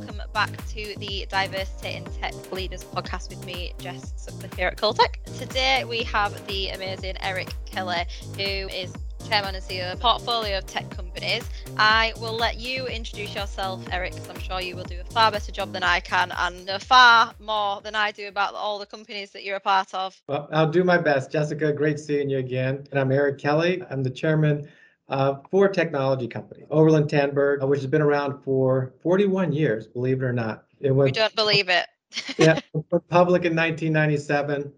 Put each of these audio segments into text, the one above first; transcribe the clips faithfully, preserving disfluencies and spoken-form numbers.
welcome back to the Diversity in Tech Leaders podcast with me, Jess Sutcliffe, here at Coltech. Today we have the amazing Eric Kelly, who is Chairman and C E O of a portfolio of tech companies. I will let you introduce yourself, Eric, because I'm sure you will do a far better job than I can and know far more than I do about all the companies that you're a part of. Well, I'll do my best. Jessica, great seeing you again. And I'm Eric Kelly. I'm the chairman of uh, four technology companies. Overland-Tandberg, which has been around for forty-one years, believe it or not. It was, we don't believe it. Yeah, public in nineteen ninety-seven.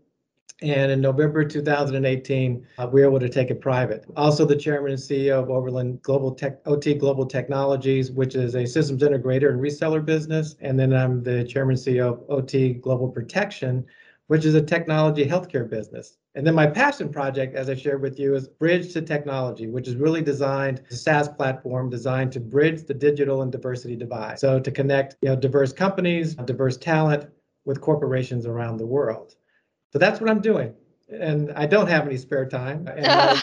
And in November two thousand eighteen, uh, we were able to take it private. Also the chairman and C E O of Overland Global Tech, O T Global Technologies, which is a systems integrator and reseller business. And then I'm the chairman and C E O of O T Global Protection, which is a technology healthcare business. And then my passion project, as I shared with you, is Bridge to Technology, which is really designed, a SaaS platform designed to bridge the digital and diversity divide. So to connect, you know, diverse companies, diverse talent with corporations around the world. So that's what I'm doing. And I don't have any spare time. And, I,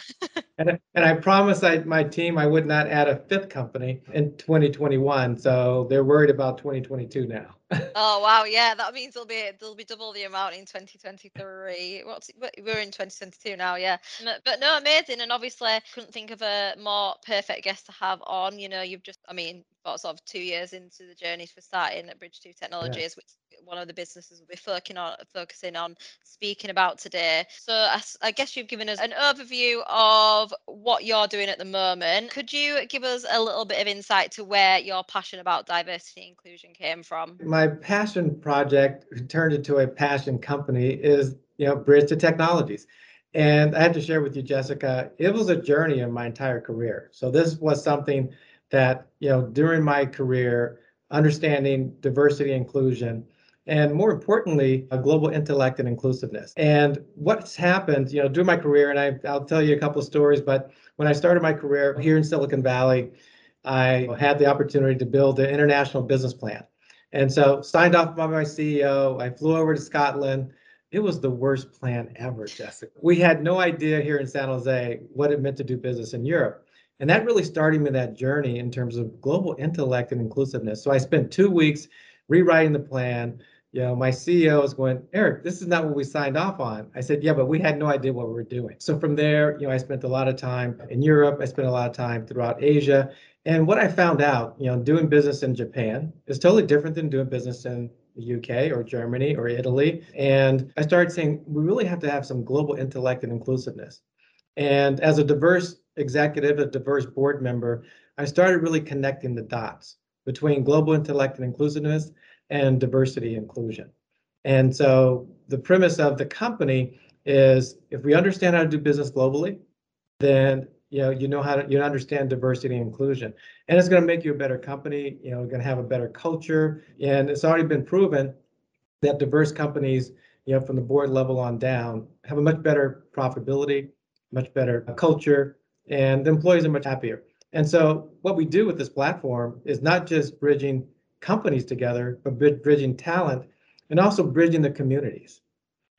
and, and I promised I, my team I would not add a fifth company in twenty twenty-one. So they're worried about twenty twenty-two now. Oh, wow. Yeah, that means there'll be there'll be double the amount in twenty twenty-three. What's we're in twenty twenty-two now, yeah. But no, amazing. And obviously, couldn't think of a more perfect guest to have on. You know, you've just, I mean, got sort of two years into the journey for starting at Bridge two Technologies, yeah. Which is one of the businesses we'll be focusing on, focusing on speaking about today. So I, I guess you've given us an overview of what you're doing at the moment. Could you give us a little bit of insight to where your passion about diversity and inclusion came from? My My passion project turned into a passion company is, you know, Bridge to Technologies. And I have to share with you, Jessica, it was a journey in my entire career. So this was something that, you know, during my career, understanding diversity, inclusion, and more importantly, a global intellect and inclusiveness. And what's happened, you know, during my career, and I, I'll tell you a couple of stories, but when I started my career here in Silicon Valley, I had the opportunity to build the international business plan. And so signed off by my C E O, I flew over to Scotland. It was the worst plan ever, Jessica. We had no idea here in San Jose what it meant to do business in Europe. And that really started me that journey in terms of global intellect and inclusiveness. So I spent two weeks rewriting the plan. You know, my C E O was going, Eric, this is not what we signed off on. I said, yeah, but we had no idea what we were doing. So from there, you know, I spent a lot of time in Europe. I spent a lot of time throughout Asia. And what I found out, you know, doing business in Japan is totally different than doing business in the U K or Germany or Italy. And I started saying, we really have to have some global intellect and inclusiveness. And as a diverse executive, a diverse board member, I started really connecting the dots between global intellect and inclusiveness and diversity and inclusion. And so the premise of the company is if we understand how to do business globally, then You know, you know how to, you understand diversity and inclusion, and it's going to make you a better company. You know, you're going to have a better culture, and it's already been proven that diverse companies, you know, from the board level on down, have a much better profitability, much better culture, and the employees are much happier. And so, what we do with this platform is not just bridging companies together, but bridging talent, and also bridging the communities.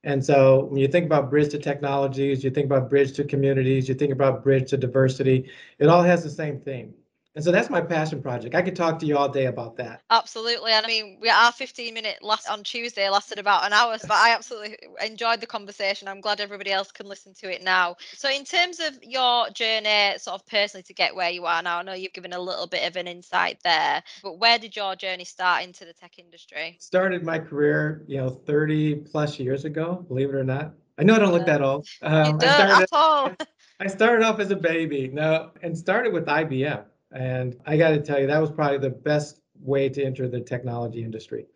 And so when you think about Bridge to Technologies, you think about Bridge to Communities, you think about Bridge to Diversity, it all has the same theme. And so that's my passion project. I could talk to you all day about that. Absolutely. And I mean, we, our fifteen minute last on Tuesday lasted about an hour, but I absolutely enjoyed the conversation. I'm glad everybody else can listen to it now. So in terms of your journey sort of personally to get where you are now, I know you've given a little bit of an insight there, but where did your journey start into the tech industry? Started my career, you know, thirty plus years ago, believe it or not. I know I don't look that old. Um, you don't at all. I started off as a baby, no, and started with I B M. And I got to tell you, that was probably the best way to enter the technology industry,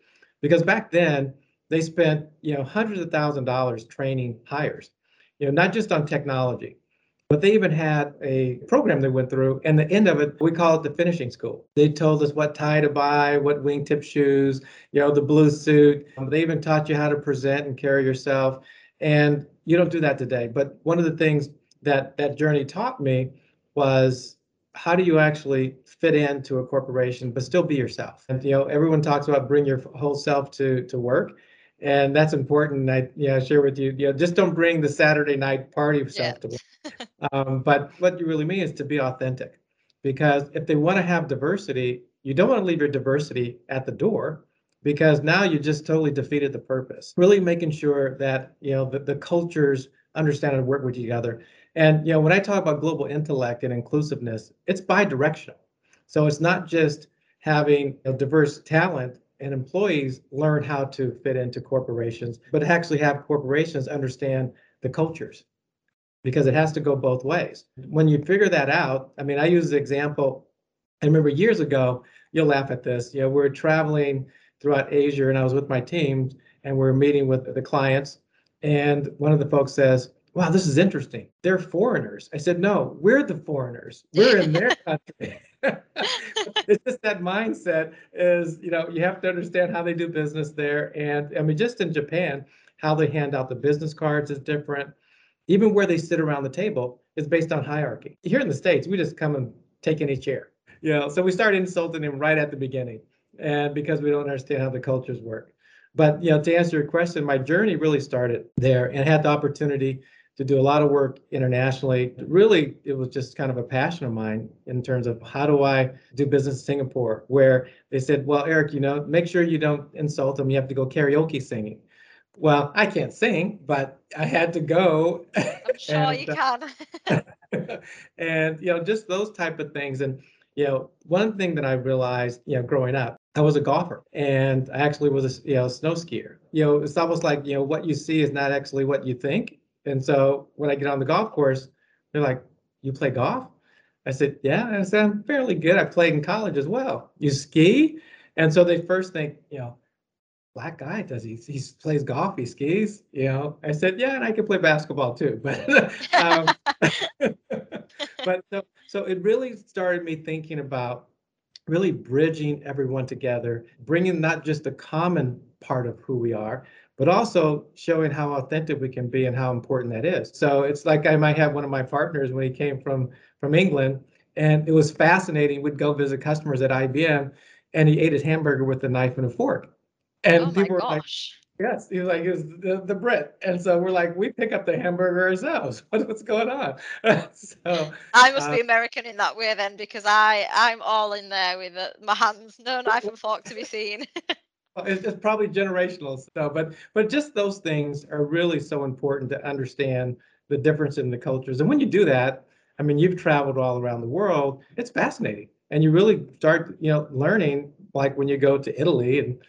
because back then they spent, you know, hundreds of thousands of dollars training hires, you know, not just on technology, but they even had a program they went through. And the end of it, we call it the finishing school. They told us what tie to buy, what wingtip shoes, you know, the blue suit. Um, they even taught you how to present and carry yourself. And you don't do that today. But one of the things that that journey taught me was, how do you actually fit into a corporation, but still be yourself? And, you know, everyone talks about bring your whole self to, to work. And that's important. I, you know, share with you, you know, just don't bring the Saturday night party self yeah. to work. Um, but what you really mean is to be authentic, because if they want to have diversity, you don't want to leave your diversity at the door, because now you just totally defeated the purpose. Really making sure that, you know, the, the cultures understand and work with each other. And, you know, when I talk about global intellect and inclusiveness, it's bi-directional. So it's not just having a diverse talent and employees learn how to fit into corporations, but actually have corporations understand the cultures, because it has to go both ways. When you figure that out, I mean, I use the example, I remember years ago, you'll laugh at this, you know, we're traveling throughout Asia and I was with my team and we're meeting with the clients. And one of the folks says, wow, this is interesting. They're foreigners. I said, no, we're the foreigners. We're in their country. It's just that mindset is, you know, you have to understand how they do business there. And I mean, just in Japan, how they hand out the business cards is different. Even where they sit around the table is based on hierarchy. Here in the States, we just come and take any chair. You know, so we started insulting him right at the beginning, and because we don't understand how the cultures work. But, you know, to answer your question, my journey really started there, and I had the opportunity to do a lot of work internationally. Really, it was just kind of a passion of mine in terms of how do I do business in Singapore, where they said, well, Eric, you know, make sure you don't insult them. You have to go karaoke singing. Well, I can't sing, but I had to go. I'm sure and, you can. And, you know, just those type of things. And, you know, one thing that I realized, you know, growing up, I was a golfer and I actually was a you know, snow skier. You know, it's almost like, you know, what you see is not actually what you think. And so when I get on the golf course, they're like, you play golf? I said, yeah. And I said, I'm fairly good. I played in college as well. You ski? And so they first think, you know, black guy, does he, he plays golf, he skis, you know? I said, yeah, and I can play basketball too. But, um, but so, so it really started me thinking about really bridging everyone together, bringing not just the common part of who we are, but also showing how authentic we can be and how important that is. So it's like I might have one of my partners when he came from, from England, and it was fascinating. We'd go visit customers at I B M, and he ate his hamburger with a knife and a fork. And oh people were gosh. like, yes, he was like, he was the, the Brit. And so we're like, we pick up the hamburger ourselves. What, what's going on? so I must um, be American in that way then, because I, I'm all in there with uh, my hands, no knife and fork to be seen. Well, it's, it's probably generational. So, but, but just those things are really so important to understand the difference in the cultures. And when you do that, I mean, you've traveled all around the world. It's fascinating. And you really start, you know, learning, like when you go to Italy and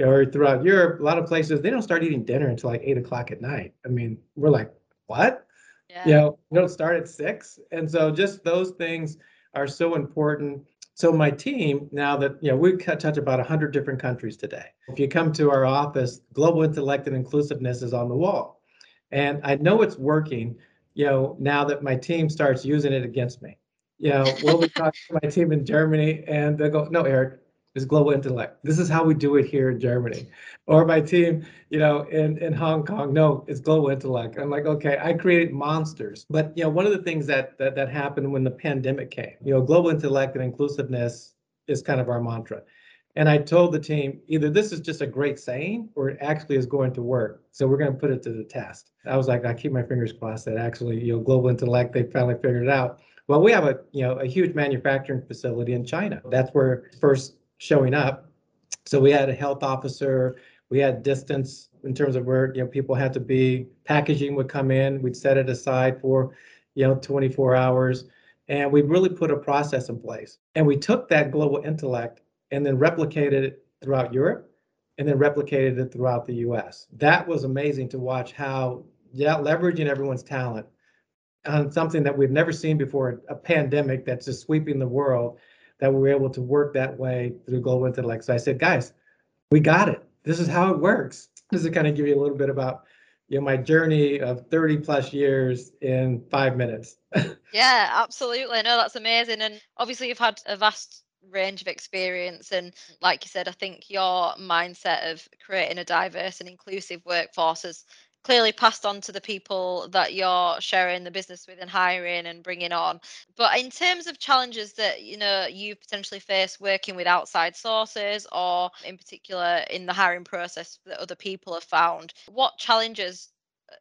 or throughout Europe, a lot of places, they don't start eating dinner until like eight o'clock at night. I mean, we're like, what? Yeah. You know, we don't start at six. And so just those things are so important. So my team, now that, you know, we touch about one hundred different countries today. If you come to our office, global intellect and inclusiveness is on the wall. And I know it's working, you know, now that my team starts using it against me. You know, we'll be talking to my team in Germany and they'll go, no, Eric, is global intellect. This is how we do it here in Germany. Or my team, you know, in, in Hong Kong, no, it's global intellect. I'm like, okay, I created monsters. But, you know, one of the things that, that that happened when the pandemic came, you know, global intellect and inclusiveness is kind of our mantra. And I told the team, either this is just a great saying or it actually is going to work. So we're going to put it to the test. I was like, I keep my fingers crossed that actually, you know, global intellect, they finally figured it out. Well, we have a, you know, a huge manufacturing facility in China. That's where first showing up. So we had a health officer, we had distance in terms of where, you know, people had to be, packaging would come in, we'd set it aside for, you know, twenty-four hours. And we really put a process in place. And we took that global intellect and then replicated it throughout Europe and then replicated it throughout the U S. That was amazing to watch how, yeah, leveraging everyone's talent on something that we've never seen before, a pandemic that's just sweeping the world, that we were able to work that way through global intellect. So I said, guys, we got it. This is how it works. This is kind of give you a little bit about, you know, my journey of thirty plus years in five minutes. Yeah, absolutely. No, that's amazing. And obviously you've had a vast range of experience. And like you said, I think your mindset of creating a diverse and inclusive workforce has clearly passed on to the people that you're sharing the business with and hiring and bringing on. But in terms of challenges that, you know, you potentially face working with outside sources or in particular in the hiring process that other people have found, what challenges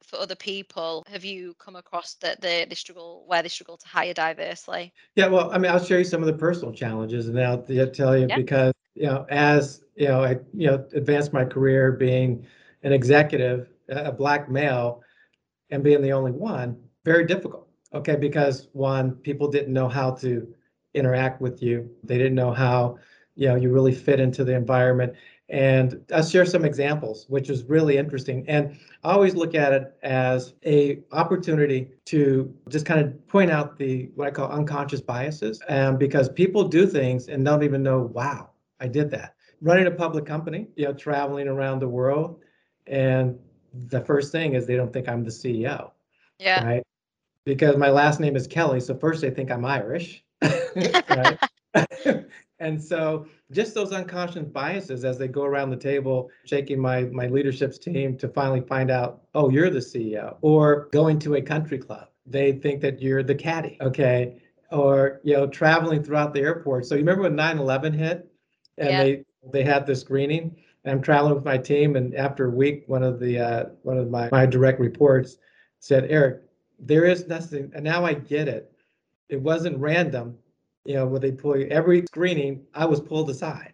for other people, have you come across that they, they struggle, where they struggle to hire diversely? Yeah, well, I mean, I'll share you some of the personal challenges, and I'll, I'll tell you yeah. because, you know, as, you know, I, you know, advanced my career being an executive, a black male, and being the only one, very difficult. Okay, because one, people didn't know how to interact with you. They didn't know how, you know, you really fit into the environment. And I'll share some examples, which is really interesting. And I always look at it as a opportunity to just kind of point out the, what I call unconscious biases, um, because people do things and don't even know, wow, I did that. Running a public company, you know, traveling around the world. And the first thing is they don't think I'm the C E O. Yeah. Right? Because my last name is Kelly. So first they think I'm Irish. Right? And so just those unconscious biases as they go around the table, shaking my my leadership's team to finally find out, oh, you're the C E O, or going to a country club. They think that you're the caddy, okay? Or, you know, traveling throughout the airport. So you remember when nine eleven hit and yeah. they, they had the screening? And I'm traveling with my team, and after a week, one of the uh, one of my, my direct reports said, Eric, there is nothing, and now I get it. It wasn't random. You know, where they pull you every screening, I was pulled aside.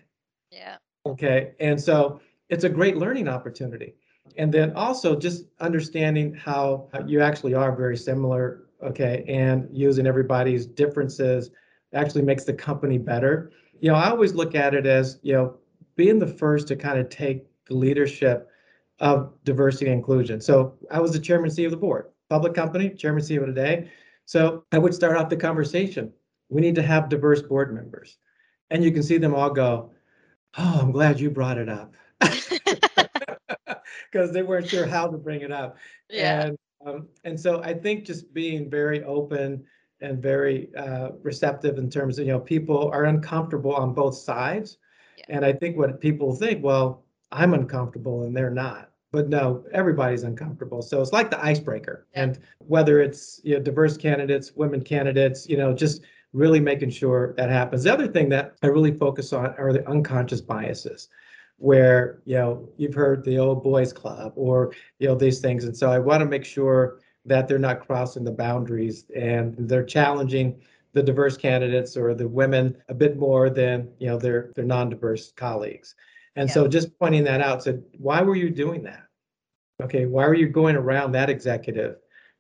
Yeah. Okay. And so it's a great learning opportunity. And then also just understanding how you actually are very similar. Okay. And using everybody's differences actually makes the company better. You know, I always look at it as, you know, being the first to kind of take the leadership of diversity and inclusion. So I was the chairman and C E O of the board, public company, chairman and C E O today. So I would start off the conversation. We need to have diverse board members. And you can see them all go, oh, I'm glad you brought it up. Because they weren't sure how to bring it up. Yeah. And, um, and so I think just being very open and very uh, receptive in terms of, you know, people are uncomfortable on both sides. Yeah. And I think what people think, well, I'm uncomfortable and they're not. But no, everybody's uncomfortable. So it's like the icebreaker. Yeah. And whether it's, you know, diverse candidates, women candidates, you know, just really making sure that happens. The other thing that I really focus on are the unconscious biases, where, you know, you've heard the old boys club or, you know, these things. And so I want to make sure that they're not crossing the boundaries and they're challenging the diverse candidates or the women a bit more than, you know, their, their non-diverse colleagues. And yeah. so just pointing that out, said, why were you doing that? Okay, why were you going around that executive?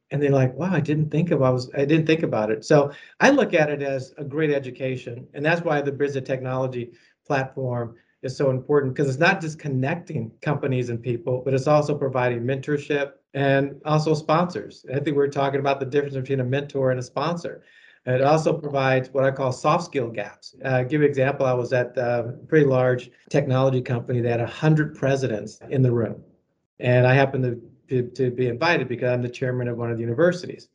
And they're like, wow, I didn't think of I was I didn't think about it. So I look at it as a great education. And that's why the Bridge Technology platform is so important, because it's not just connecting companies and people, but it's also providing mentorship and also sponsors. And I think we we're talking about the difference between a mentor and a sponsor. And it also provides what I call soft skill gaps. Uh, give you an example, I was at a pretty large technology company that had one hundred presidents in the room. And I happened to To, to be invited because I'm the chairman of one of the universities.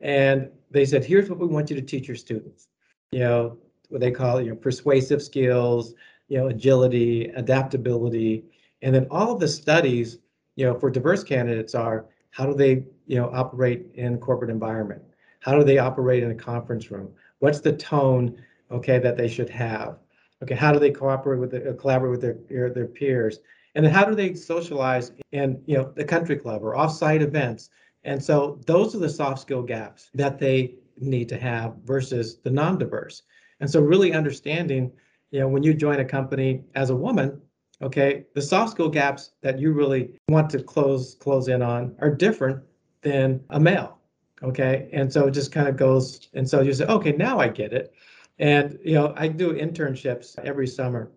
And they said, here's what we want you to teach your students. You know, what they call, you know, persuasive skills, you know, agility, adaptability. And then all of the studies, you know, for diverse candidates are, how do they, you know, operate in corporate environment? How do they operate in a conference room? What's the tone, okay, that they should have? Okay, how do they cooperate with, the, collaborate with their, their peers? And then how do they socialize in, you know, the country club or offsite events? And so those are the soft skill gaps that they need to have versus the non-diverse. And so really understanding, you know, when you join a company as a woman, okay, the soft skill gaps that you really want to close close in on are different than a male, okay? And so it just kind of goes, and so you say, okay, now I get it. And, you know, I do internships every summer.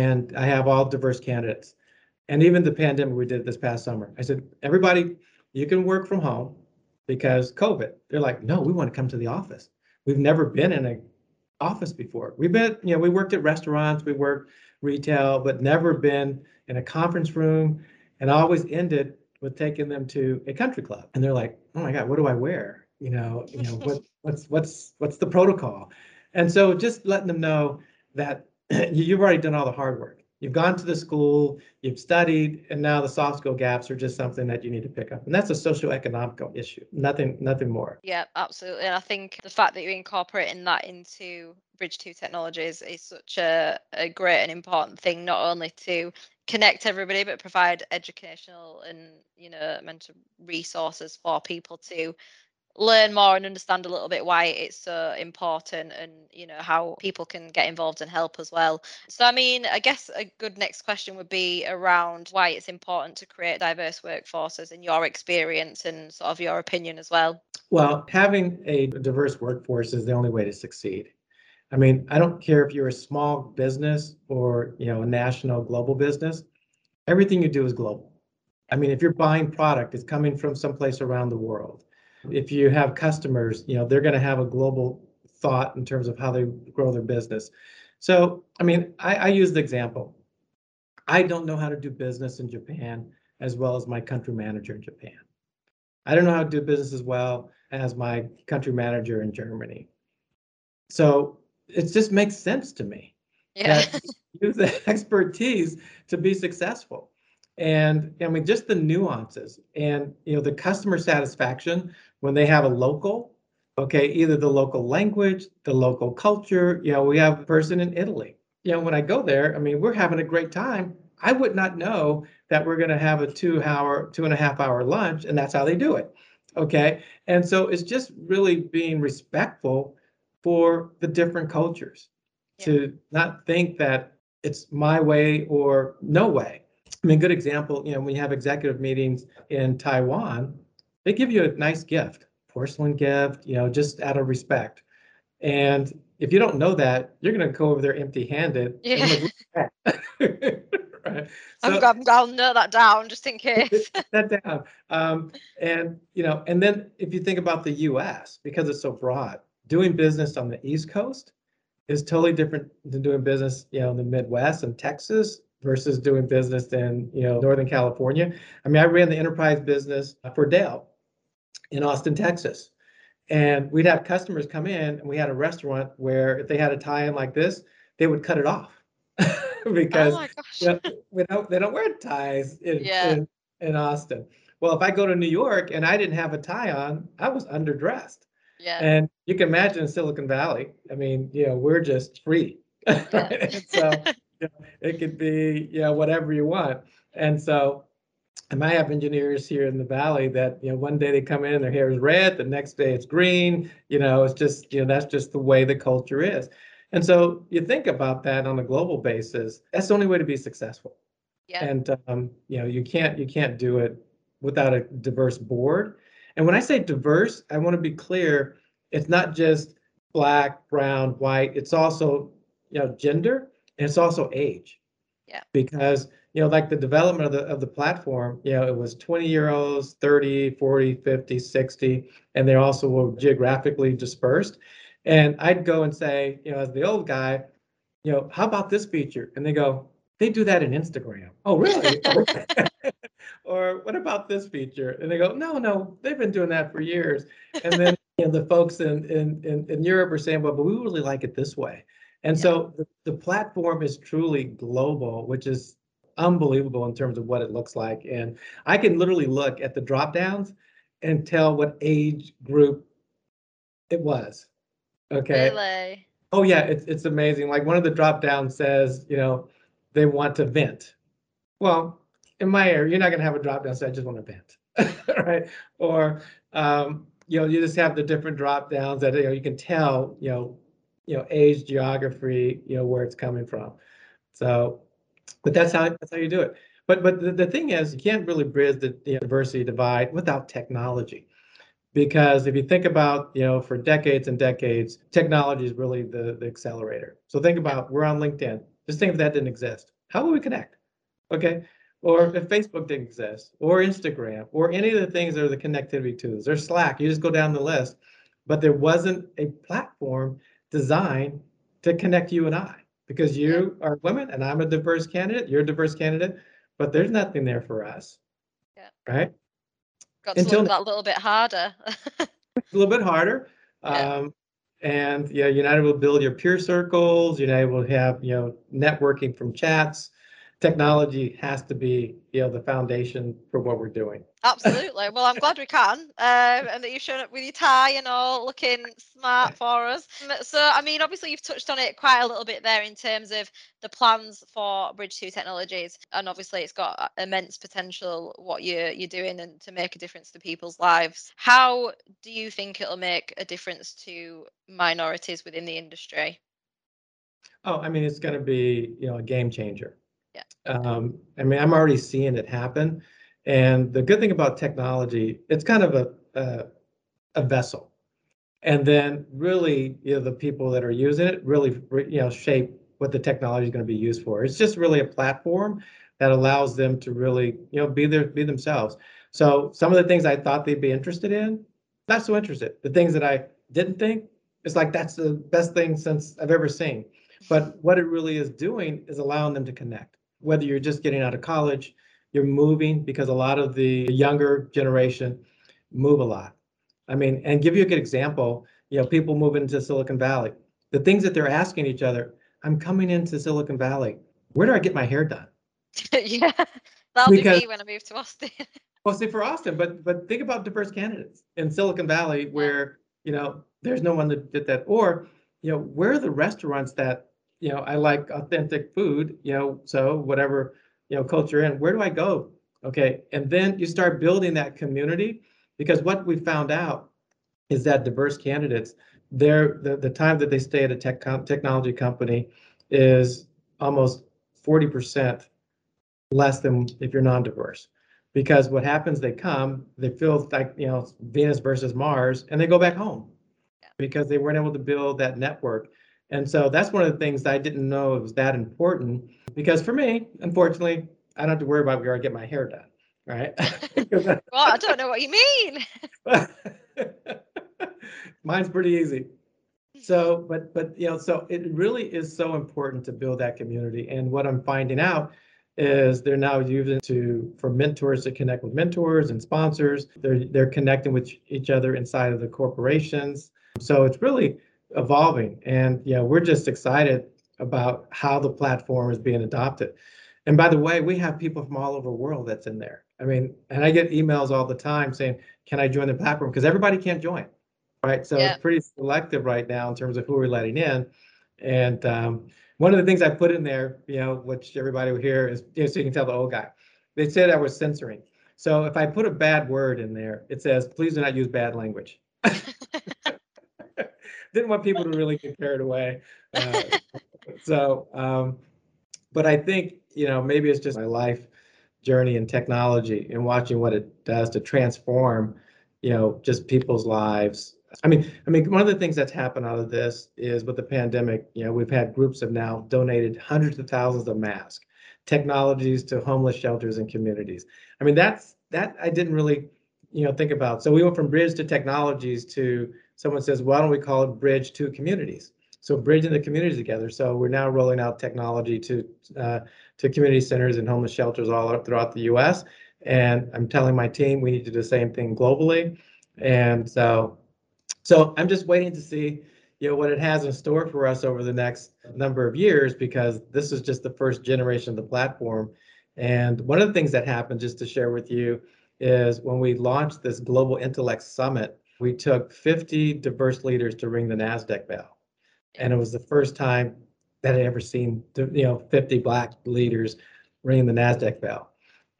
And I have all diverse candidates. And even the pandemic we did this past summer, I said, everybody, you can work from home because COVID. They're like, no, we want to come to the office. We've never been in an office before. We've been, you know, we worked at restaurants, we worked retail, but never been in a conference room. And I always ended with taking them to a country club. And they're like, oh my God, what do I wear? You know, you know, what, what's, what's, what's the protocol? And so just letting them know that you've already done all the hard work. You've gone to the school, you've studied, and now the soft skill gaps are just something that you need to pick up. And that's a socioeconomic issue, nothing nothing more. Yeah, absolutely. And I think the fact that you're incorporating that into Bridge two Technologies is such a, a great and important thing, not only to connect everybody, but provide educational and, you know, mentor resources for people to learn more and understand a little bit why it's so important, and you know how people can get involved and help as well. So I mean, I guess a good next question would be around why it's important to create diverse workforces, in your experience and sort of your opinion as well. Well, having a diverse workforce is the only way to succeed. I mean, I don't care if you're a small business or, you know, a national global business, everything you do is global. I mean, if you're buying product, it's coming from someplace around the world. If you have customers, you know, they're going to have a global thought in terms of how they grow their business. So, I mean, I, I use the example. I don't know how to do business in Japan as well as my country manager in Japan. I don't know how to do business as well as my country manager in Germany. So it just makes sense to me. Yeah. That use the expertise to be successful. And I mean, just the nuances and, you know, the customer satisfaction when they have a local, okay, either the local language, the local culture, you know, we have a person in Italy. You know, when I go there, I mean, we're having a great time. I would not know that we're going to have a two hour, two and a half hour lunch, and that's how they do it. Okay. And so it's just really being respectful for the different cultures, yeah, to not think that it's my way or no way. I mean, good example, you know, when you have executive meetings in Taiwan, they give you a nice gift, porcelain gift, you know, just out of respect. And if you don't know that, you're going to go over there empty handed. Yeah. Like, right. So, I'm, I'm, I'll note that down just in case. That down. Um, and, you know, and then if you think about the U S, because it's so broad, doing business on the East Coast is totally different than doing business, you know, in the Midwest and Texas, versus doing business in, you know, Northern California. I mean, I ran the enterprise business for Dell in Austin, Texas. And we'd have customers come in, and we had a restaurant where if they had a tie-in like this, they would cut it off because, oh my gosh, you know, we don't, they don't wear ties in, yeah, in, in Austin. Well, if I go to New York and I didn't have a tie on, I was underdressed. Yeah. And you can imagine Silicon Valley. I mean, you know, we're just free. Yeah. Right? So, it could be, you know, whatever you want. And so I might have engineers here in the Valley that, you know, one day they come in, their hair is red, the next day it's green, you know, it's just, you know, that's just the way the culture is. And so you think about that on a global basis, that's the only way to be successful. Yeah. And, um, you know, you can't, you can't do it without a diverse board. And when I say diverse, I want to be clear, it's not just black, brown, white, it's also, you know, gender. And it's also age, yeah, because, you know, like the development of the of the platform, you know, it was twenty year olds, thirty, forty, fifty, sixty, and they also were geographically dispersed. And I'd go and say, you know, as the old guy, you know, how about this feature? And they go, they do that in Instagram. Oh, really? Or what about this feature? And they go, no, no, they've been doing that for years. And then, you know, the folks in, in, in, in Europe are saying, well, but we really like it this way. And yeah, so the, the platform is truly global, which is unbelievable in terms of what it looks like. And I can literally look at the drop downs and tell what age group it was. Okay. Really? Oh, yeah. It's, it's amazing. Like one of the drop downs says, you know, they want to vent. Well, in my area, you're not going to have a drop down. So I just want to vent. Right. Or, um, you know, you just have the different drop downs that, you know, you can tell, you know, you know, age, geography, you know, where it's coming from. So, but that's how that's how you do it. But but the, the thing is, you can't really bridge the, the diversity divide without technology. Because if you think about, you know, for decades and decades, technology is really the, the accelerator. So think about, we're on LinkedIn. Just think if that didn't exist. How would we connect? Okay. Or if Facebook didn't exist, or Instagram, or any of the things that are the connectivity tools, or Slack, you just go down the list. But there wasn't a platform designed to connect you and I, because you yeah. are women and I'm a diverse candidate, you're a diverse candidate, but there's nothing there for us. Yeah. Right? Got to look that a little bit harder. A little bit harder. Yeah. Um, and yeah, United will build your peer circles, United will have, you know, networking from chats. technology has to be, you know, the foundation for what we're doing. Absolutely. Well, I'm glad we can, um, and that you've shown up with your tie and all, looking smart for us. So, I mean, obviously, you've touched on it quite a little bit there in terms of the plans for Bridge two Technologies, and obviously, it's got immense potential what you're you're doing and to make a difference to people's lives. How do you think it'll make a difference to minorities within the industry? Oh, I mean, it's going to be, you know, a game changer. Yeah. Um, I mean, I'm already seeing it happen. And the good thing about technology, it's kind of a a, a vessel. And then really, you know, the people that are using it really, you know, shape what the technology is going to be used for. It's just really a platform that allows them to really, you know, be their, be themselves. So some of the things I thought they'd be interested in, not so interested. The things that I didn't think, it's like, that's the best thing since I've ever seen. But what it really is doing is allowing them to connect. Whether you're just getting out of college, you're moving, because a lot of the younger generation move a lot. I mean, and give you a good example, you know, people moving into Silicon Valley. The things that they're asking each other, I'm coming into Silicon Valley. Where do I get my hair done? Yeah, that'll because, be me when I move to Austin. Well, see, for Austin, but but think about diverse candidates in Silicon Valley where, you know, there's no one that did that. Or, you know, where are the restaurants that, you know, I like authentic food, you know, so whatever, you know, culture in, where do I go? Okay. And then you start building that community, because what we found out is that diverse candidates, they're, the, the time that they stay at a tech com- technology company is almost forty percent less than if you're non-diverse. Because what happens, they come, they feel like, you know, Venus versus Mars, and they go back home because they weren't able to build that network. And so that's one of the things that I didn't know it was that important, because for me, unfortunately, I don't have to worry about where I get my hair done, right? Well, I don't know what you mean. Mine's pretty easy. So, but, but, you know, so it really is so important to build that community. And what I'm finding out is they're now using it to, for mentors to connect with mentors and sponsors. They're, they're connecting with each other inside of the corporations. So it's really evolving, and yeah, you know, we're just excited about how the platform is being adopted. And by the way, we have people from all over the world that's in there. I mean, and I get emails all the time saying, can I join the platform? Because everybody can't join, right? So yeah. It's pretty selective right now in terms of who we're letting in. And um, one of the things I put in there, you know, which everybody will hear is, you know, so you can tell the old guy, they said I was censoring. So if I put a bad word in there, it says, please do not use bad language. Didn't want people to really get carried away. Uh, so, um, but I think, you know, maybe it's just my life journey in technology and watching what it does to transform, you know, just people's lives. I mean, I mean, one of the things that's happened out of this is with the pandemic, you know, we've had groups have now donated hundreds of thousands of masks, technologies to homeless shelters and communities. I mean, that's, that I didn't really, you know, think about. So we went from Bridge to Technologies to, someone says, why don't we call it Bridge to Communities? So bridging the communities together. So we're now rolling out technology to uh, to community centers and homeless shelters all throughout the U S. And I'm telling my team, we need to do the same thing globally. And so, so I'm just waiting to see, you know, what it has in store for us over the next number of years, because this is just the first generation of the platform. And one of the things that happened, just to share with you, is when we launched this Global Intellect Summit, we took fifty diverse leaders to ring the NASDAQ bell. And it was the first time that I ever seen, you know, fifty Black leaders ringing the NASDAQ bell.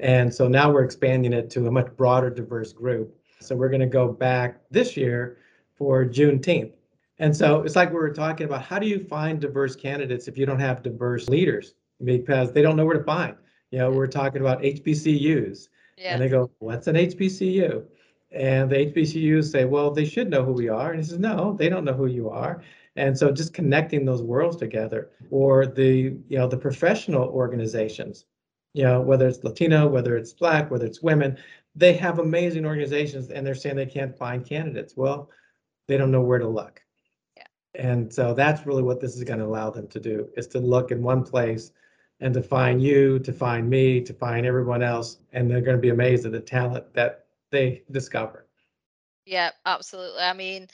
And so now we're expanding it to a much broader, diverse group. So we're going to go back this year for Juneteenth. And so it's like we were talking about, how do you find diverse candidates if you don't have diverse leaders? Because they don't know where to find. You know, we're talking about H B C Us. Yeah. And they go, what's an H B C U? And the H B C Us say, well, they should know who we are. And he says, no, they don't know who you are. And so just connecting those worlds together, or the, you know, the professional organizations, you know, whether it's Latino, whether it's Black, whether it's women, they have amazing organizations, and they're saying they can't find candidates. Well, they don't know where to look. Yeah. And so that's really what this is going to allow them to do, is to look in one place and to find you, to find me, to find everyone else. And they're going to be amazed at the talent that they discover. Yeah, absolutely. I mean,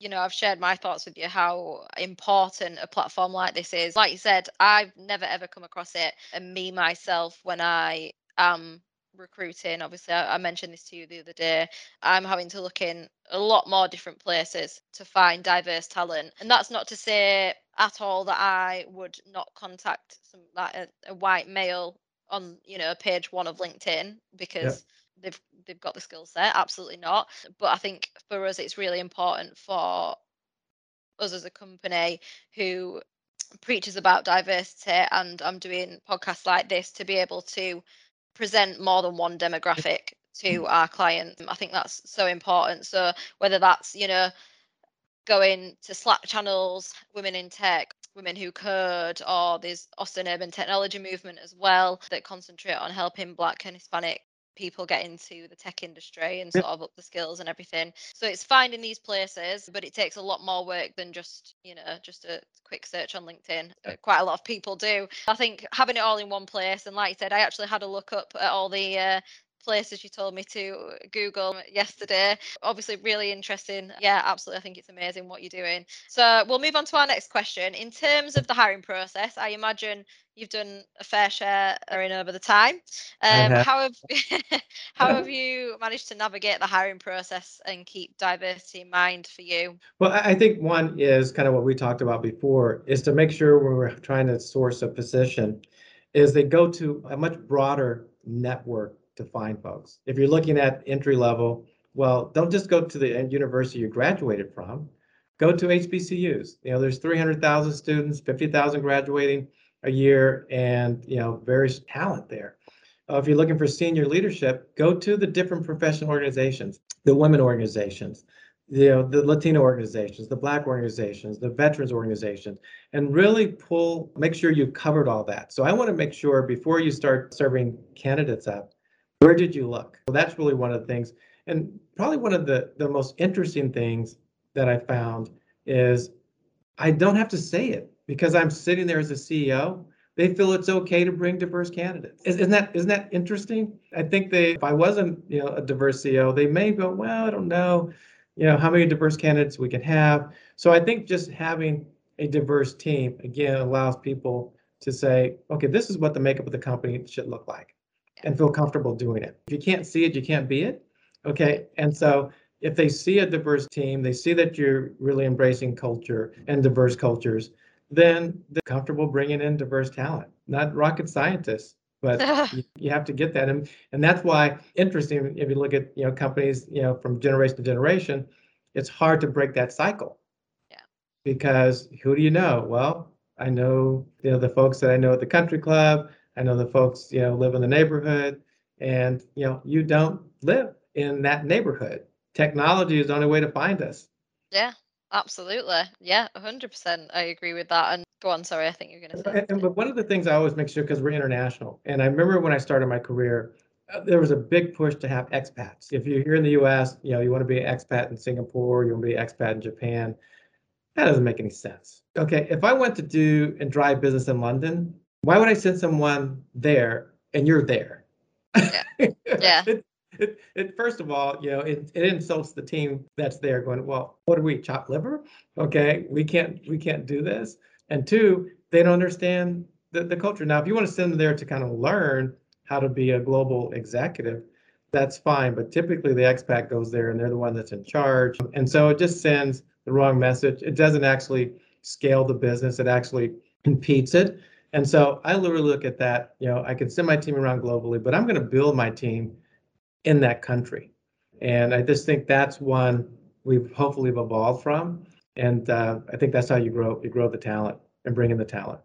you know, I've shared my thoughts with you how important a platform like this is. Like you said, I've never, ever come across it. And me, myself, when I am recruiting, obviously, I, I mentioned this to you the other day, I'm having to look in a lot more different places to find diverse talent. And that's not to say at all that I would not contact some like a, a white male on, you know, page one of LinkedIn, because yeah. they've they've got the skill set. Absolutely not. But I think for us, it's really important for us as a company who preaches about diversity, and I'm doing podcasts like this to be able to present more than one demographic to our clients. I think that's so important. So whether that's, you know, going to Slack channels, Women in Tech, Women Who Code, or there's Austin Urban Technology Movement as well that concentrate on helping Black and Hispanic people get into the tech industry and sort of up the skills and everything. So it's finding these places, but it takes a lot more work than just, you know, just a quick search on LinkedIn. Quite a lot of people do. I think having it all in one place, and like you said, I actually had a look up at all the uh, places you told me to Google yesterday. Obviously really interesting. Yeah, absolutely. I think it's amazing what you're doing. So we'll move on to our next question. In terms of the hiring process, I imagine you've done a fair share over the time. Um, uh-huh. How have how have you managed to navigate the hiring process and keep diversity in mind for you? Well, I think one is kind of what we talked about before, is to make sure when we're trying to source a position, is they go to a much broader network to find folks. If you're looking at entry level, well, don't just go to the university you graduated from. Go to H B C Us. You know, there's three hundred thousand students, fifty thousand graduating a year, and you know, various talent there. Uh, if you're looking for senior leadership, go to the different professional organizations, the women organizations, you know, the Latino organizations, the Black organizations, the veterans organizations, and really pull. Make sure you've covered all that. So I want to make sure before you start serving candidates up, where did you look? Well, that's really one of the things. And probably one of the, the most interesting things that I found is I don't have to say it because I'm sitting there as a C E O. They feel it's okay to bring diverse candidates. Isn't that, isn't that interesting? I think they, if I wasn't, you know, a diverse C E O, they may go, well, I don't know, you know, how many diverse candidates we can have. So I think just having a diverse team, again, allows people to say, okay, this is what the makeup of the company should look like, and feel comfortable doing it. If you can't see it, you can't be it. Okay. And so if they see a diverse team, they see that you're really embracing culture and diverse cultures, then they're comfortable bringing in diverse talent, not rocket scientists, but you, you have to get that. And, and that's why, interesting, if you look at, you know, companies, you know, from generation to generation, it's hard to break that cycle. Yeah. Because who do you know? Well, I know, you know, the folks that I know at the country club, I know the folks, you know, live in the neighborhood, and, you know, you don't live in that neighborhood. Technology is the only way to find us. Yeah, absolutely. Yeah, one hundred percent. I agree with that. And go on, sorry, I think you're going to say. And, but one of the things I always make sure, because we're international, and I remember when I started my career, uh, there was a big push to have expats. If you're here in the U S, you know, you want to be an expat in Singapore, you want to be an expat in Japan. That doesn't make any sense. Okay, if I went to do and drive business in London, why would I send someone there and you're there? Yeah. Yeah. it, it, it, first of all, you know, it, it insults the team that's there going, well, what do we, chop liver? Okay, we can't we can't do this. And two, they don't understand the, the culture. Now, if you want to send them there to kind of learn how to be a global executive, that's fine. But typically the expat goes there and they're the one that's in charge. And so it just sends the wrong message. It doesn't actually scale the business. It actually competes it. And so I literally look at that, you know, I can send my team around globally, but I'm going to build my team in that country. And I just think that's one we've hopefully evolved from. And uh, I think that's how you grow, you grow the talent and bring in the talent.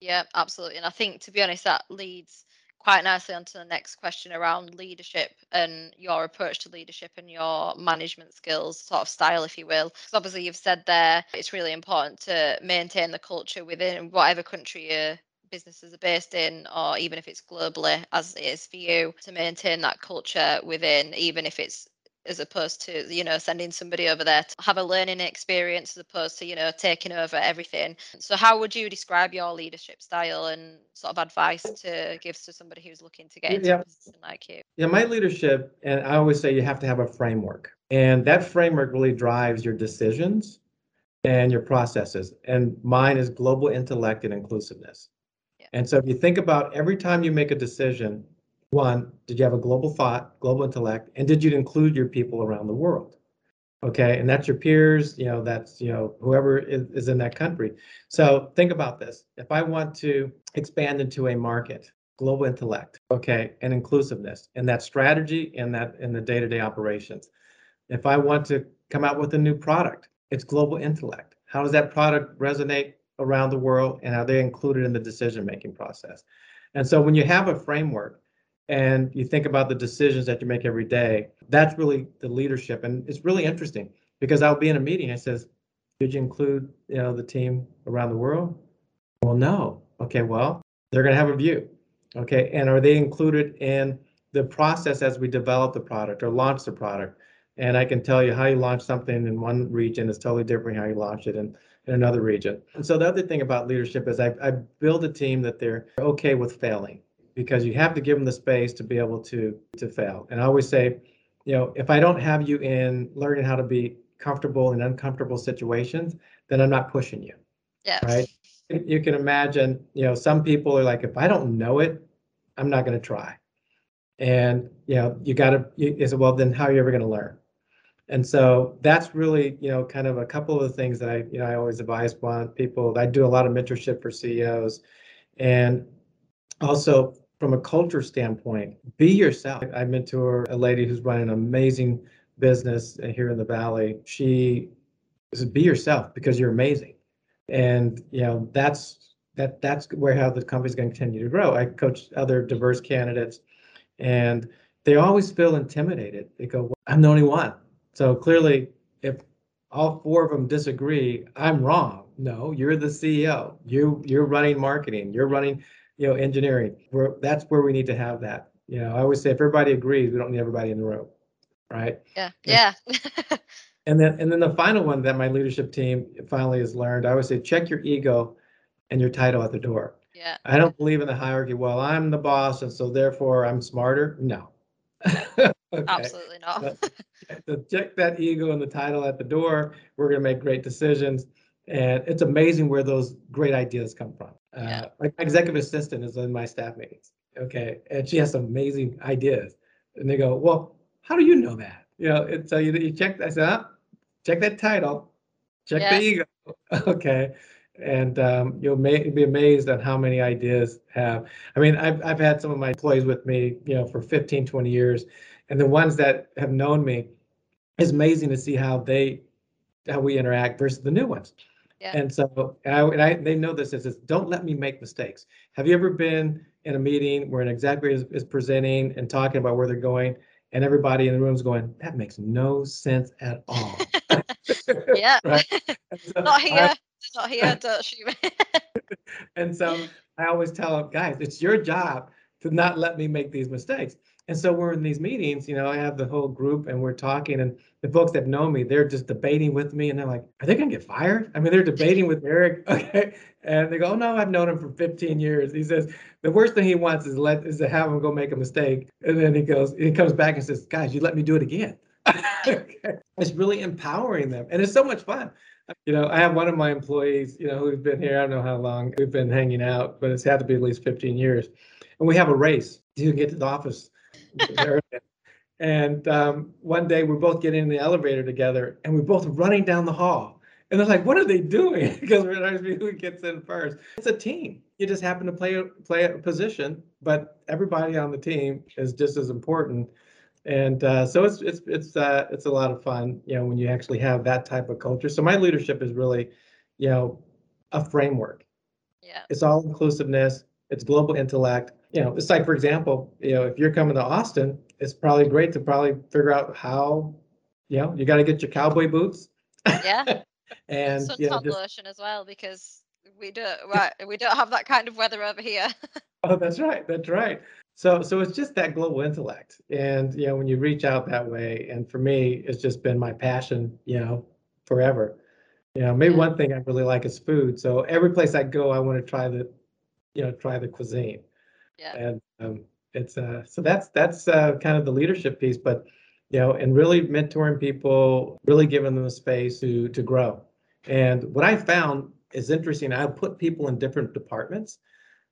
Yeah, absolutely. And I think, to be honest, that leads quite nicely onto the next question around leadership and your approach to leadership and your management skills, sort of style, if you will. Because obviously you've said there, it's really important to maintain the culture within whatever country your businesses are based in, or even if it's globally, as it is for you, to maintain that culture within, even if it's as opposed to, you know, sending somebody over there to have a learning experience, as opposed to, you know, taking over everything. So how would you describe your leadership style and sort of advice to give to somebody who's looking to get into yeah. a position like you? Yeah, my leadership, and I always say you have to have a framework. And that framework really drives your decisions and your processes. And mine is global intellect and inclusiveness. Yeah. And so if you think about every time you make a decision, one, did you have a global thought, global intellect, and did you include your people around the world? Okay, and that's your peers, you know, that's, you know, whoever is, is in that country. So think about this. If I want to expand into a market, global intellect, okay, and inclusiveness, and that strategy and that in the day-to-day operations. If I want to come out with a new product, it's global intellect. How does that product resonate around the world, and are they included in the decision-making process? And so when you have a framework, and you think about the decisions that you make every day, that's really the leadership. And it's really interesting because I'll be in a meeting and it says, did you include, you know, the team around the world? Well, no. Okay, well, they're going to have a view. Okay, and are they included in the process as we develop the product or launch the product? And I can tell you how you launch something in one region is totally different how you launch it in, in another region. And so the other thing about leadership is I, I build a team that they're okay with failing, because you have to give them the space to be able to to fail. And I always say, you know, if I don't have you in learning how to be comfortable in uncomfortable situations, then I'm not pushing you. Yeah. Right. You can imagine, you know, some people are like, if I don't know it, I'm not going to try. And, you know, you got to, you say, well, then how are you ever going to learn? And so that's really, you know, kind of a couple of the things that I, you know, I always advise people. I do a lot of mentorship for C E Os, and also, from a culture standpoint, be yourself. I mentor a lady who's running an amazing business here in the Valley. She says, be yourself because you're amazing. And, you know, that's that that's where how the company's going to continue to grow. I coach other diverse candidates, and they always feel intimidated. They go, well, I'm the only one. So clearly, if all four of them disagree, I'm wrong. No, you're the C E O. You, you're running marketing. You're running... you know, engineering. We're, that's where we need to have that. You know, I always say if everybody agrees, we don't need everybody in the room, right? Yeah, yeah. and then, and then the final one that my leadership team finally has learned, I always say, check your ego and your title at the door. Yeah. I don't believe in the hierarchy. Well, I'm the boss, and so therefore I'm smarter. No. Okay. Absolutely not. So check that ego and the title at the door. We're going to make great decisions. And it's amazing where those great ideas come from. Yeah. Uh, like my executive assistant is in my staff meetings, okay, and she has some amazing ideas, and they go, "Well, how do you know that?" You know, and so you, you check. I said, oh, "Check that title, check yeah. the ego, okay," and um, you'll may, be amazed at how many ideas have. I mean, I've I've had some of my employees with me, you know, for fifteen, twenty years, and the ones that have known me, it's amazing to see how they, how we interact versus the new ones. Yeah. And so and I, and I, they know this is don't let me make mistakes. Have you ever been in a meeting where an executive is, is presenting and talking about where they're going, and everybody in the room is going, that makes no sense at all. Yeah. Right? So not here. I, not here. Don't shoot me. And so I always tell them, guys, it's your job to not let me make these mistakes. And so we're in these meetings, you know, I have the whole group and we're talking, and the folks that know me, they're just debating with me, and they're like, are they going to get fired? I mean, they're debating with Eric. Okay. And they go, oh, no, I've known him for fifteen years. He says, the worst thing he wants is let is to have him go make a mistake. And then he goes, he comes back and says, guys, you let me do it again. Okay. It's really empowering them. And it's so much fun. You know, I have one of my employees, you know, who's been here, I don't know how long we've been hanging out, but it's had to be at least fifteen years. And we have a race to get to the office. And um, one day we both get in the elevator together, and we're both running down the hall. And they're like, what are they doing? Because we're not sure who gets in first. It's a team. You just happen to play, play a position, but everybody on the team is just as important. And uh, so it's it's it's uh, it's a lot of fun, you know, when you actually have that type of culture. So my leadership is really, you know, a framework. Yeah. It's all inclusiveness. It's global intellect. You know, it's like, for example, you know, if you're coming to Austin, it's probably great to probably figure out how, you know, you got to get your cowboy boots. Yeah. And sun, you know, just, lotion as well, because we don't, right, we don't have that kind of weather over here. Oh, that's right. That's right. So, so it's just that global intellect. And, you know, when you reach out that way, and for me, it's just been my passion, you know, forever. You know, maybe yeah. one thing I really like is food. So every place I go, I want to try the, you know, try the cuisine. Yeah. And um, it's, uh, so that's, that's uh, kind of the leadership piece, but, you know, and really mentoring people, really giving them a space to, to grow. And what I found is interesting. I put people in different departments,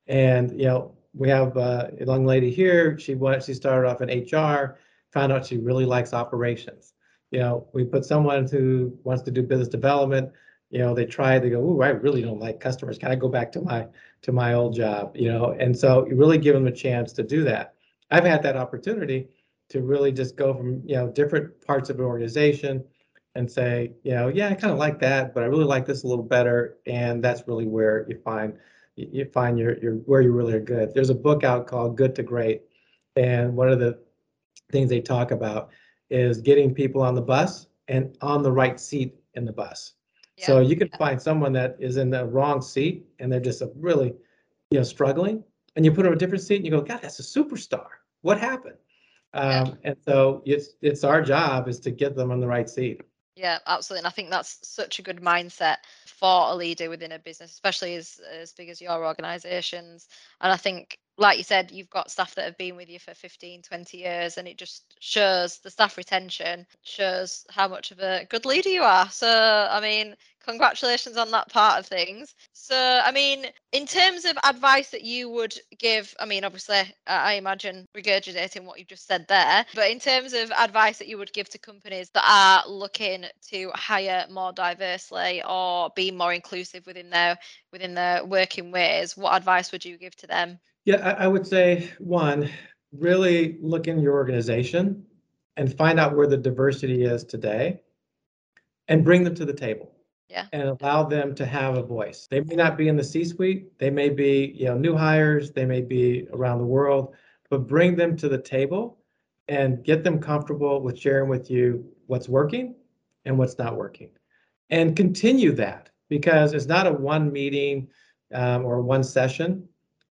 and, you know, we have uh, a young lady here. She went, she started off in H R, found out she really likes operations. You know, we put someone who wants to do business development. You know, they try, they go, "Ooh, I really don't like customers. Can I go back to my to my old job?" You know, and so you really give them a chance to do that. I've had that opportunity to really just go from, you know, different parts of an organization and say, you know, yeah, I kind of like that, but I really like this a little better. And that's really where you find you find your your where you really are good. There's a book out called Good to Great, and one of the things they talk about is getting people on the bus and on the right seat in the bus. Yeah. So you can yeah. find someone that is in the wrong seat and they're just a really, you know, struggling, and you put them in a different seat and you go, "God, that's a superstar. What happened?" Um, yeah. And so it's it's our job is to get them on the right seat. Yeah, absolutely. And I think that's such a good mindset for a leader within a business, especially as, as big as your organizations. And I think, like you said, you've got staff that have been with you for fifteen, twenty years, and it just shows the staff retention, shows how much of a good leader you are. So, I mean, congratulations on that part of things. So, I mean, in terms of advice that you would give, I mean, obviously, I imagine regurgitating what you've just said there, but in terms of advice that you would give to companies that are looking to hire more diversely or be more inclusive within their within their working ways, what advice would you give to them? Yeah, I would say, one, really look in your organization and find out where the diversity is today and bring them to the table. Yeah. And allow them to have a voice. They may not be in the C-suite. They may be, you know, new hires. They may be around the world, but bring them to the table and get them comfortable with sharing with you what's working and what's not working. And continue that, because it's not a one meeting um, or one session.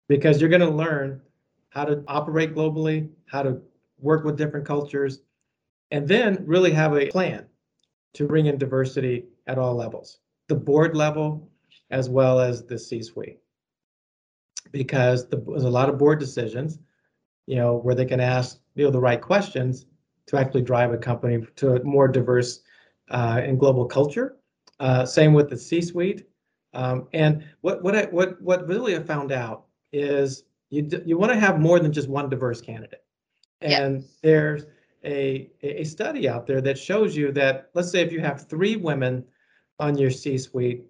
Because you're going to learn how to operate globally, how to work with different cultures, and then really have a plan to bring in diversity at all levels, the board level, as well as the C-suite. Because the, there's a lot of board decisions, you know, where they can ask, you know, the right questions to actually drive a company to a more diverse uh, and global culture. Uh, same with the C-suite. Um, and what what I, what what really I found out is you you want to have more than just one diverse candidate. And yeah. there's a a study out there that shows you that, let's say if you have three women on your C-suite,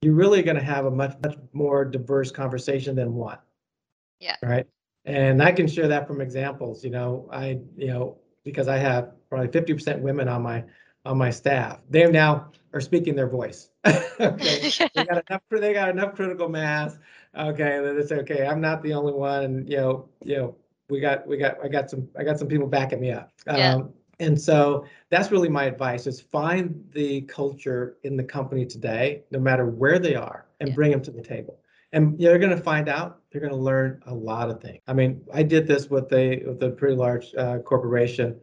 you're really going to have a much, much more diverse conversation than one. Yeah. Right. And I can share that from examples. You know, I, you know, because I have probably fifty percent women on my on my staff. They now are speaking their voice. Okay. They got enough, they got enough critical mass. Okay, then it's okay. I'm not the only one. And, you know, you know, we got, we got, I got some, I got some people backing me up. Yeah. Um, and so that's really my advice, is find the culture in the company today, no matter where they are, and yeah. bring them to the table. And you're going to find out, you're going to learn a lot of things. I mean, I did this with a, with a pretty large uh, corporation,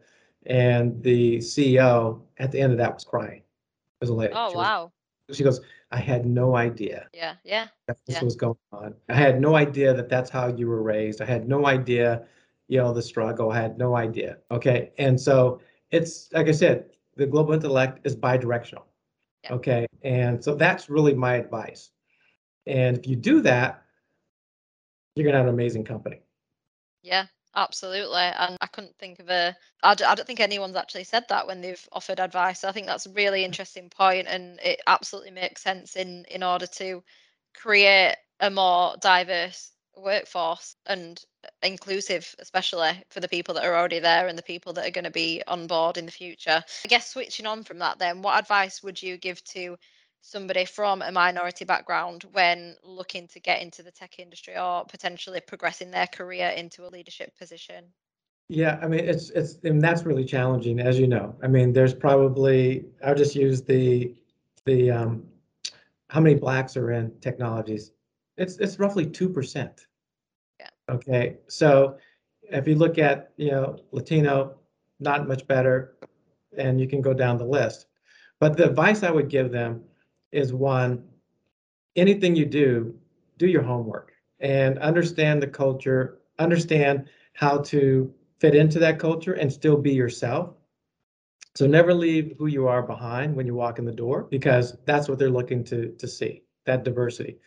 and the C E O at the end of that was crying. It was a lady. Oh, she wow. Was, she goes, "I had no idea. Yeah, yeah. That this yeah. was going on. I had no idea that that's how you were raised. I had no idea, you know, the struggle. I had no idea." Okay. And so it's, like I said, the global intellect is bi-directional. Yeah. Okay. And so that's really my advice. And if you do that, you're going to have an amazing company. Yeah. Absolutely. And I couldn't think of a, I don't think anyone's actually said that when they've offered advice. So I think that's a really interesting point, and it absolutely makes sense in, in order to create a more diverse workforce and inclusive, especially for the people that are already there and the people that are going to be on board in the future. I guess switching on from that then, what advice would you give to somebody from a minority background when looking to get into the tech industry or potentially progressing their career into a leadership position? Yeah, I mean, it's, it's, and that's really challenging, as you know. I mean, there's probably, I'll just use the, the, um, how many blacks are in technologies? It's, it's roughly two percent. Yeah. Okay. So if you look at, you know, Latino, not much better, and you can go down the list. But the advice I would give them is, one, anything you do, do your homework and understand the culture, understand how to fit into that culture and still be yourself. So never leave who you are behind when you walk in the door, because that's what they're looking to, to see, that diversity.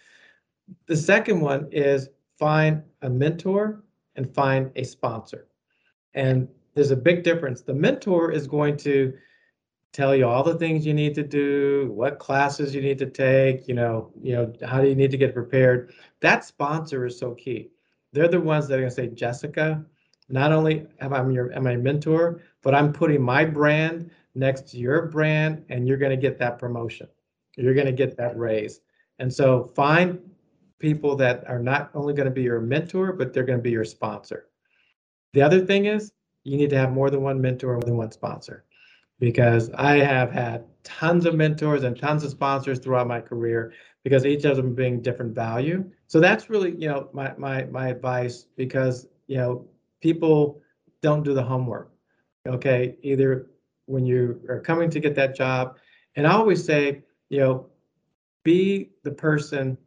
The second one is find a mentor and find a sponsor. And there's a big difference. The mentor is going to tell you all the things you need to do, what classes you need to take, you know, you know, how do you need to get prepared. That sponsor is so key. They're the ones that are gonna say, Jessica, not only am I your am I mentor, but I'm putting my brand next to your brand, and you're gonna get that promotion. You're gonna get that raise. And so find people that are not only gonna be your mentor, but they're gonna be your sponsor. The other thing is, you need to have more than one mentor, more than one sponsor, because I have had tons of mentors and tons of sponsors throughout my career, because each of them bring different value. So that's really, you know, my my my advice, because, you know, people don't do the homework. Okay, either when you are coming to get that job, and I always say, you know, be the person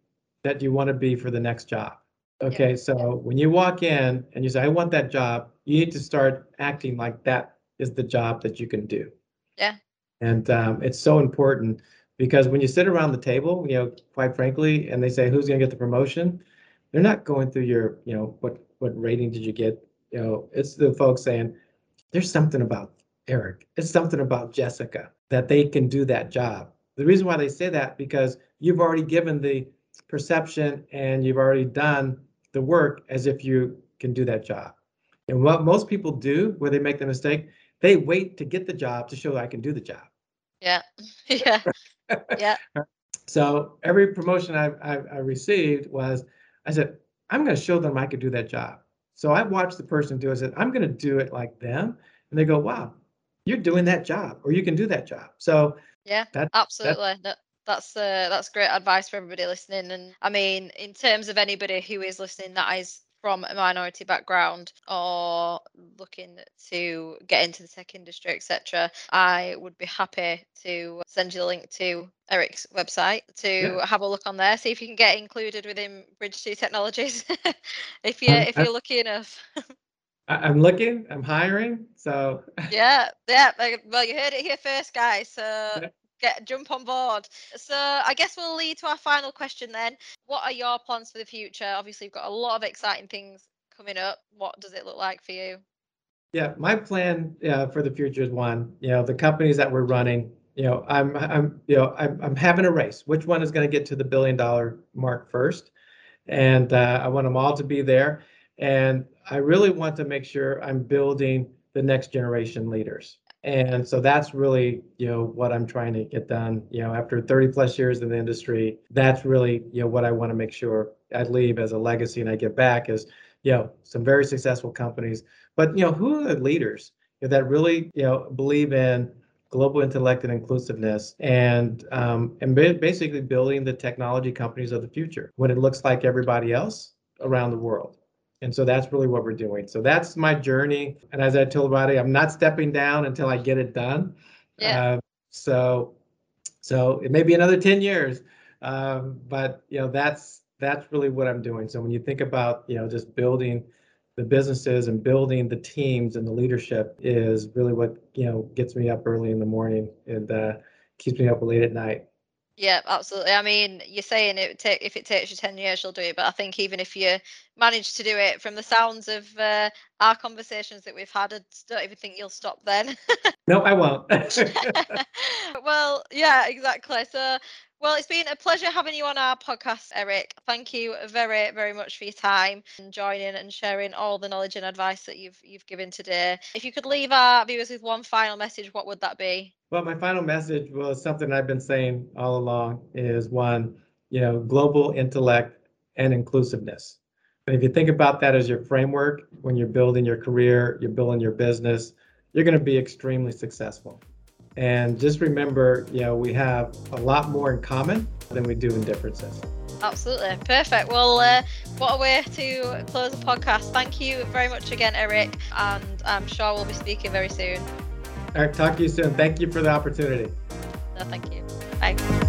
that you want to be for the next job. Okay, yeah. So when you walk in and you say, I want that job, you need to start acting like that is the job that you can do. Yeah. And um, it's so important, because when you sit around the table, you know, quite frankly, and they say, who's going to get the promotion? They're not going through your, you know, what, what rating did you get? You know, it's the folks saying, there's something about Eric. It's something about Jessica that they can do that job. The reason why they say that, because you've already given the perception and you've already done the work as if you can do that job. And what most people do, where they make the mistake, they wait to get the job to show I can do the job. Yeah, yeah, yeah. So every promotion I, I, I received was, I said, I'm going to show them I could do that job. So I watched the person do it. I said, I'm going to do it like them. And they go, wow, you're doing that job, or you can do that job. So yeah, that, absolutely. That, that's uh, that's great advice for everybody listening. And I mean, in terms of anybody who is listening that is from a minority background or looking to get into the tech industry, et cetera, I would be happy to send you the link to Eric's website to yeah. have a look on there, see if you can get included within Bridge two Technologies if you if you're lucky enough. I'm looking, I'm hiring, so yeah, yeah. Well, you heard it here first, guys. So. Yeah. Get, jump on board. So I guess we'll lead to our final question then. What are your plans for the future? Obviously, you've got a lot of exciting things coming up. What does it look like for you? Yeah, my plan uh, for the future is, one, you know, the companies that we're running, you know, I'm, I'm, you know, I'm, I'm having a race. Which one is going to get to the billion dollar mark first? And uh, I want them all to be there. And I really want to make sure I'm building the next generation leaders. And so that's really, you know, what I'm trying to get done, you know, after thirty plus years in the industry. That's really, you know, what I want to make sure I leave as a legacy and I get back is, you know, some very successful companies. But, you know, who are the leaders that really, you know, believe in global intellect and inclusiveness, and um, and basically building the technology companies of the future when it looks like everybody else around the world. And so that's really what we're doing. So that's my journey. And as I told everybody, I'm not stepping down until I get it done. Yeah. Uh, so, so it may be another ten years, um, but you know, that's that's really what I'm doing. So when you think about, you know, just building the businesses and building the teams and the leadership is really what, you know, gets me up early in the morning and uh, keeps me up late at night. Yeah, absolutely. I mean, you're saying it take, if it takes you ten years, you'll do it. But I think even if you manage to do it, from the sounds of uh, our conversations that we've had, I don't even think you'll stop then. No, I won't. Well, yeah, exactly. So, well, it's been a pleasure having you on our podcast, Eric. Thank you very, very much for your time and joining and sharing all the knowledge and advice that you've you've given today. If you could leave our viewers with one final message, what would that be? Well, my final message was something I've been saying all along is, one, you know, global intellect and inclusiveness. And if you think about that as your framework, when you're building your career, you're building your business, you're going to be extremely successful. And just remember, you know, we have a lot more in common than we do in differences. Absolutely. Perfect. Well, uh, What a way to close the podcast. Thank you very much again, Eric, and I'm sure we'll be speaking very soon. Eric, talk to you soon. Thank you for the opportunity. No, thank you. Bye.